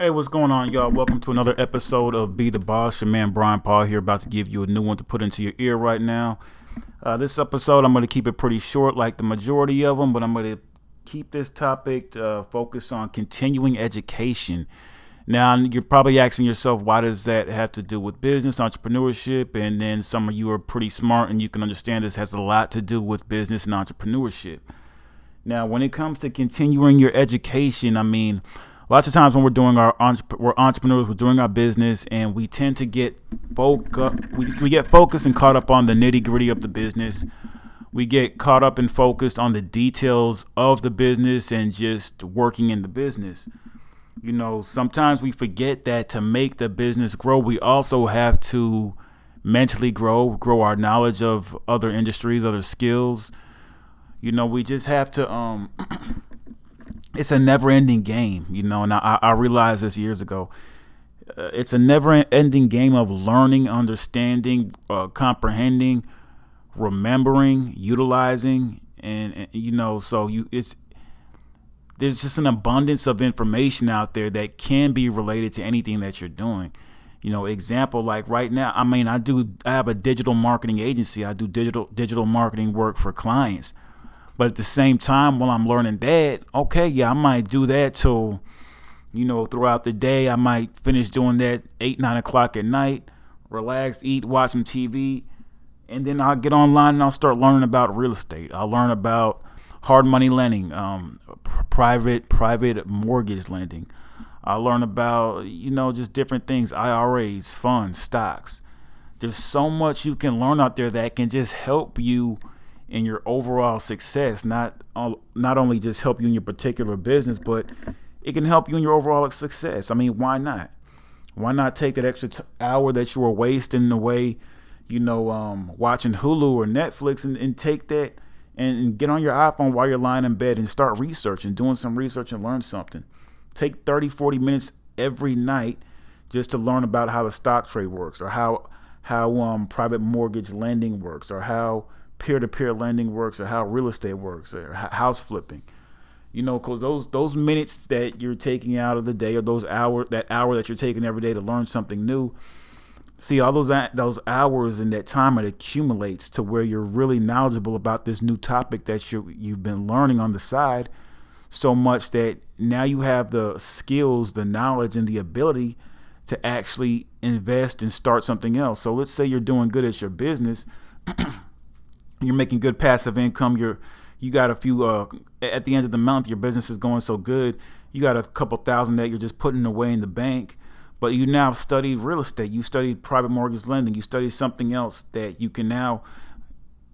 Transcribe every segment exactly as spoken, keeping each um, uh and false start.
Hey, what's going on, y'all? Welcome to another episode of Be The Boss. Your man Brian Paul here, about to give you a new one to put into your ear right now. Uh, this episode, I'm going to keep it pretty short like the majority of them, but I'm going to keep this topic to, uh, focus on continuing education. Now, you're probably asking yourself, why does that have to do with business, entrepreneurship? And then some of you are pretty smart and you can understand this has a lot to do with business and entrepreneurship. Now, when it comes to continuing your education, I mean... lots of times when we're doing our we're entrepreneurs, we're doing our business, and we tend to get focused. We, we get focused and caught up on the nitty gritty of the business. We get caught up and focused on the details of the business and just working in the business. You know, sometimes we forget that to make the business grow, we also have to mentally grow, grow our knowledge of other industries, other skills. You know, we just have to. Um, It's a never-ending game, you know, and I, I realized this years ago. Uh, it's a never-ending game of learning, understanding, uh, comprehending, remembering, utilizing, and, and you know, so you it's there's just an abundance of information out there that can be related to anything that you're doing. You know, example, like right now, I mean, I do I have a digital marketing agency. I do digital digital marketing work for clients. But at the same time, while I'm learning that, okay, yeah, I might do that till, you know, throughout the day. I might finish doing that eight, nine o'clock at night, relax, eat, watch some T V. And then I'll get online and I'll start learning about real estate. I'll learn about hard money lending, um, private, private mortgage lending. I'll learn about, you know, just different things, I R As, funds, stocks. There's so much you can learn out there that can just help you in your overall success, not not only just help you in your particular business, but it can help you in your overall success. I mean, why not? Why not take that extra t- hour that you were wasting away, you know, um, watching Hulu or Netflix, and, and take that and get on your iPhone while you're lying in bed and start researching, doing some research and learn something. Take thirty, forty minutes every night just to learn about how the stock trade works, or how how um, private mortgage lending works, or how peer-to-peer lending works, or how real estate works, or house flipping. You know, because those those minutes that you're taking out of the day, or those hour that hour that you're taking every day to learn something new, see, all those those hours and that time, it accumulates to where you're really knowledgeable about this new topic that you you've been learning on the side, so much that now you have the skills, the knowledge, and the ability to actually invest and start something else. So let's say you're doing good at your business. You're making good passive income. You're, you got a few, uh, at the end of the month, your business is going so good. You got a couple thousand that you're just putting away in the bank, but you now studied real estate. You studied private mortgage lending. You studied something else that you can now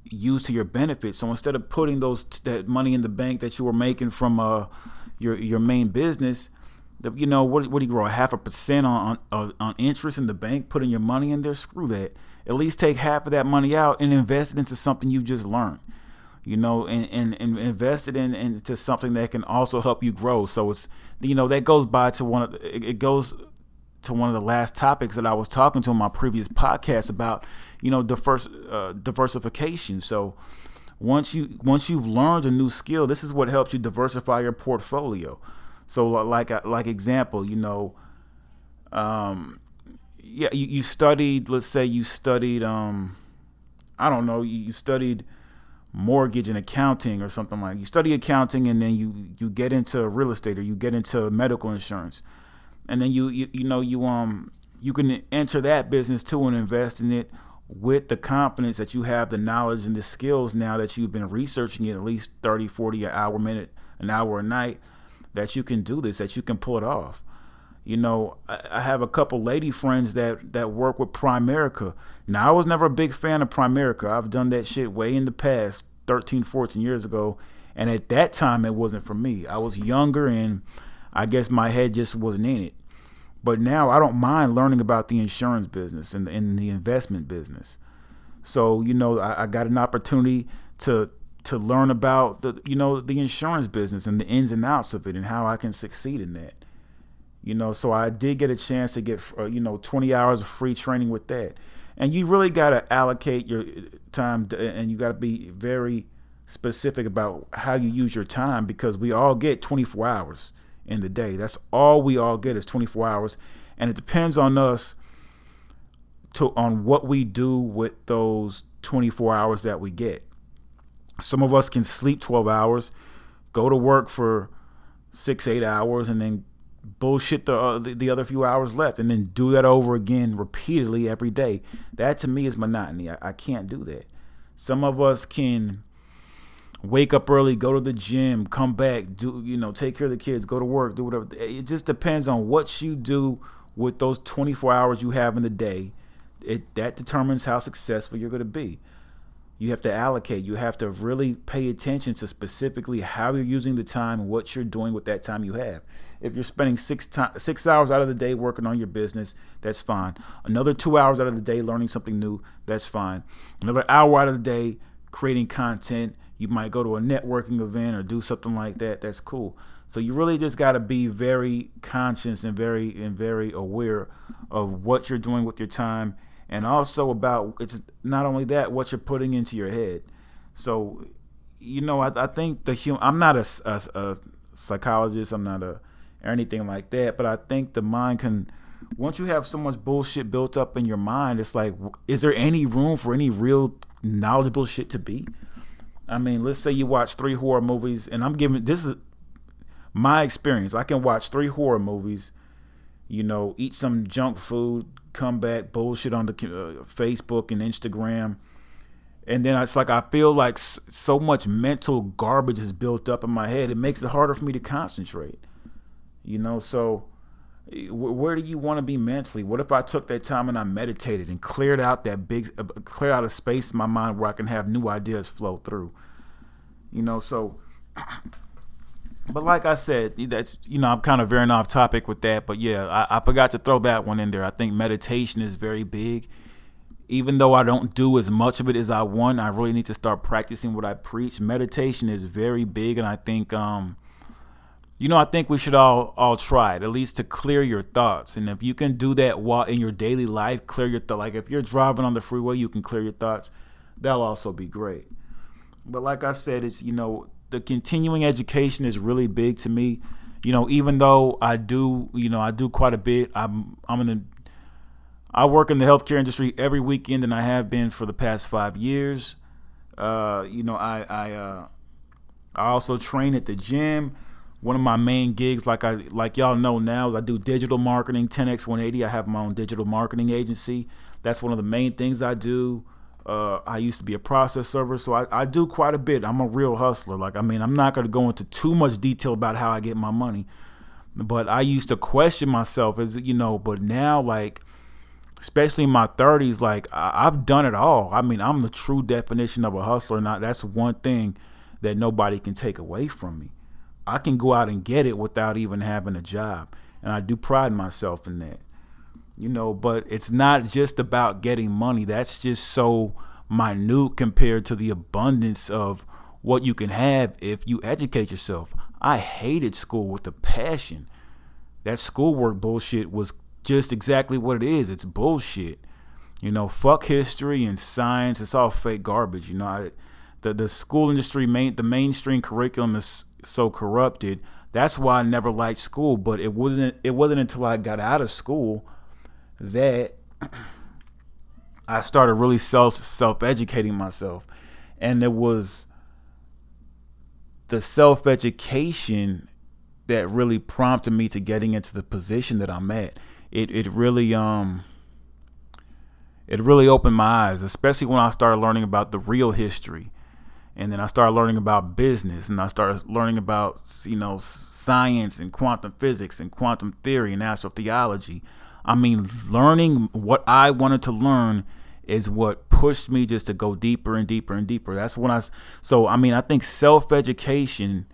use to your benefit. So instead of putting those, that money in the bank that you were making from, uh, your, your main business, you know, what, what do you grow a half a percent on, on, on interest in the bank, putting your money in there? Screw that. At least take half of that money out and invest it into something you just learned, you know, and, and, and invest it in, into something that can also help you grow. So it's, you know, that goes by to one of the, it, it goes to one of the last topics that I was talking to in my previous podcast about, you know, diverse, uh, diversification. So once you, once you've learned a new skill, this is what helps you diversify your portfolio. So like, like example, you know, um, yeah, you, you studied, let's say you studied, um, I don't know, you, you studied mortgage and accounting or something like you study accounting and then you, you get into real estate or you get into medical insurance. And then you, you, you know, you, um, you can enter that business too and invest in it with the confidence that you have the knowledge and the skills now that you've been researching it at least thirty, forty an hour minute, an hour a night, that you can do this, that you can pull it off. You know, I have a couple lady friends that, that work with Primerica. Now, I was never a big fan of Primerica. I've done that shit way in the past, thirteen, fourteen years ago. And at that time, it wasn't for me. I was younger and I guess my head just wasn't in it. But now I don't mind learning about the insurance business and, and the investment business. So, you know, I, I got an opportunity to to learn about the, you know, the insurance business and the ins and outs of it and how I can succeed in that. You know, so I did get a chance to get, uh, you know, twenty hours of free training with that. And you really got to allocate your time to, and you got to be very specific about how you use your time, because we all get twenty-four hours in the day. That's all we all get is twenty-four hours. And it depends on us to on what we do with those twenty-four hours that we get. Some of us can sleep twelve hours, go to work for six, eight hours, and then bullshit the, uh, the, the other few hours left, and then do that over again repeatedly every day. That to me is monotony. I, I can't do that. Some of us can wake up early, go to the gym, come back, do you know, take care of the kids, go to work, do whatever. It just depends on what you do with those twenty-four hours you have in the day. It that determines how successful you're going to be. You have to allocate. You have to really pay attention to specifically how you're using the time, what you're doing with that time you have. If you're spending six time, six hours out of the day working on your business, that's fine. Another two hours out of the day learning something new, that's fine. Another hour out of the day creating content. You might go to a networking event or do something like that. That's cool. So you really just got to be very conscious and very and very aware of what you're doing with your time. And also about, it's not only that, what you're putting into your head. So, you know, I, I think the human, I'm not a, a, a psychologist, I'm not a, or anything like that, but I think the mind can, once you have so much bullshit built up in your mind, it's like, is there any room for any real knowledgeable shit to be? I mean, let's say you watch three horror movies, and I'm giving, this is my experience. I can watch three horror movies, you know, eat some junk food, come back, bullshit on the uh, Facebook and Instagram, and then it's like I feel like s- so much mental garbage is built up in my head. It makes it harder for me to concentrate, you know. So w- where do you want to be mentally? What if I took that time and I meditated and cleared out that big, uh, cleared out a space in my mind where I can have new ideas flow through, you know? So, but like I said, that's, you know, I'm kind of veering off topic with that. But yeah, I, I forgot to throw that one in there. I think meditation is very big. Even though I don't do as much of it as I want, I really need to start practicing what I preach. Meditation is very big. And I think, um, you know, I think we should all all try it, at least to clear your thoughts. And if you can do that while in your daily life, clear your thoughts. Like if you're driving on the freeway, you can clear your thoughts. That'll also be great. But like I said, it's, you know, the continuing education is really big to me. You know, even though I do, you know, I do quite a bit. I'm, I'm in the, I work in the healthcare industry every weekend, and I have been for the past five years. Uh, you know, I, I, uh, I also train at the gym. One of my main gigs, like I, like y'all know now, is I do digital marketing, ten x one eighty. I have my own digital marketing agency. That's one of the main things I do. Uh, I used to be a process server, so I, I do quite a bit. I'm a real hustler. Like, I mean, I'm not going to go into too much detail about how I get my money, but I used to question myself, as you know, but now, like, especially in my thirties, like I, I've done it all. I mean, I'm the true definition of a hustler. Now, that's one thing that nobody can take away from me. I can go out and get it without even having a job, and I do pride myself in that. You know, but it's not just about getting money. That's just so minute compared to the abundance of what you can have if you educate yourself. I hated school with a passion. That schoolwork bullshit was just exactly what it is. It's bullshit. You know, fuck history and science. It's all fake garbage. You know, I, the the school industry, main the mainstream curriculum is so corrupted. That's why I never liked school. But it wasn't it wasn't until I got out of school that I started really self self-educating myself. And it was the self-education that really prompted me to getting into the position that I'm at. It it really um it really opened my eyes, especially when I started learning about the real history. And then I started learning about business, and I started learning about, you know, science and quantum physics and quantum theory and astrotheology. I mean, learning what I wanted to learn is what pushed me just to go deeper and deeper and deeper. That's when I, so I mean, I think self-education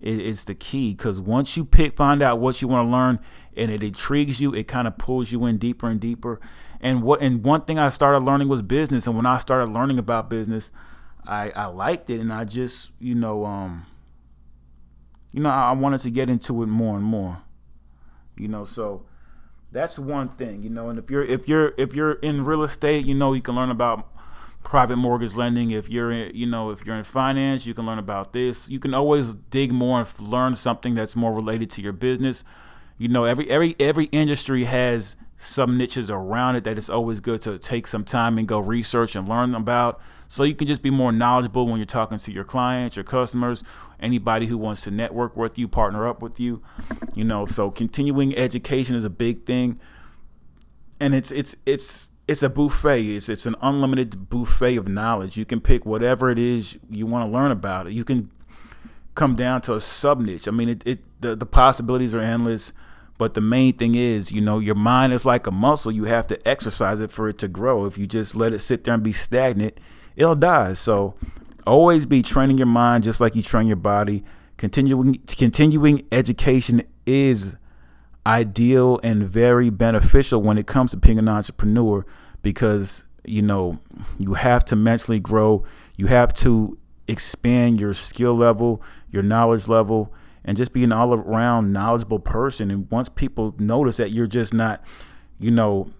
is, is the key, because once you pick, find out what you want to learn, and it intrigues you, it kind of pulls you in deeper and deeper. And what, and one thing I started learning was business. And when I started learning about business, I, I liked it, and I just, you know, um, you know, I, I wanted to get into it more and more, you know, so. That's one thing, you know. And if you're if you're if you're in real estate, you know, you can learn about private mortgage lending. If you're in, you know, if you're in finance, you can learn about this. You can always dig more and learn something that's more related to your business. You know, every every every industry has some niches around it that it's always good to take some time and go research and learn about, so you can just be more knowledgeable when you're talking to your clients, your customers, anybody who wants to network with you, partner up with you, you know. So continuing education is a big thing, and it's it's it's it's a buffet. It's it's an unlimited buffet of knowledge. You can pick whatever it is you want to learn about. It. You can come down to a sub niche. I mean, it, it the the possibilities are endless. But the main thing is, you know, your mind is like a muscle. You have to exercise it for it to grow. If you just let it sit there and be stagnant, it'll die. So always be training your mind just like you train your body. Continuing continuing education is ideal and very beneficial when it comes to being an entrepreneur, because, you know, you have to mentally grow. You have to expand your skill level, your knowledge level, and just be an all-around knowledgeable person. And once people notice that you're just not, you know,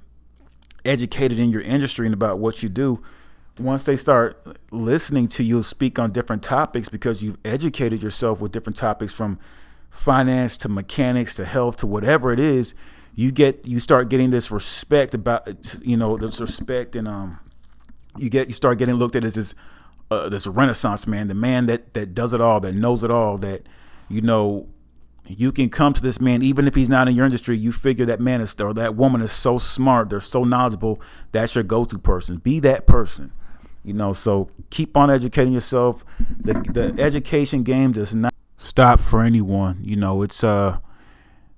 educated in your industry and about what you do, once they start listening to you speak on different topics because you've educated yourself with different topics, from finance to mechanics to health to whatever it is, you get you start getting this respect about, you know, this respect, and um, you get you start getting looked at as this uh, this Renaissance man, the man that that does it all, that knows it all, that, you know, you can come to this man, even if he's not in your industry. You figure that man is, or that woman is so smart, they're so knowledgeable, that's your go-to person. Be that person, you know. So keep on educating yourself. The the education game does not stop for anyone. You know, it's uh,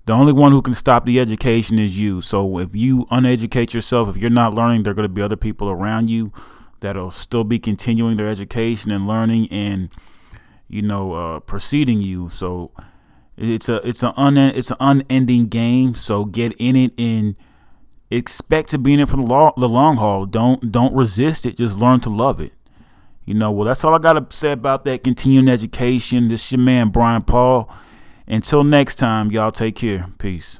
the only one who can stop the education is you. So if you uneducate yourself, if you're not learning, there are going to be other people around you that'll still be continuing their education and learning and, you know, uh, preceding you. So it's a it's an un it's an unending game. So get in it and expect to be in it for the long the long haul. Don't don't resist it. Just learn to love it. You know. Well, that's all I gotta say about that continuing education. This is your man Brian Paul. Until next time, y'all take care. Peace.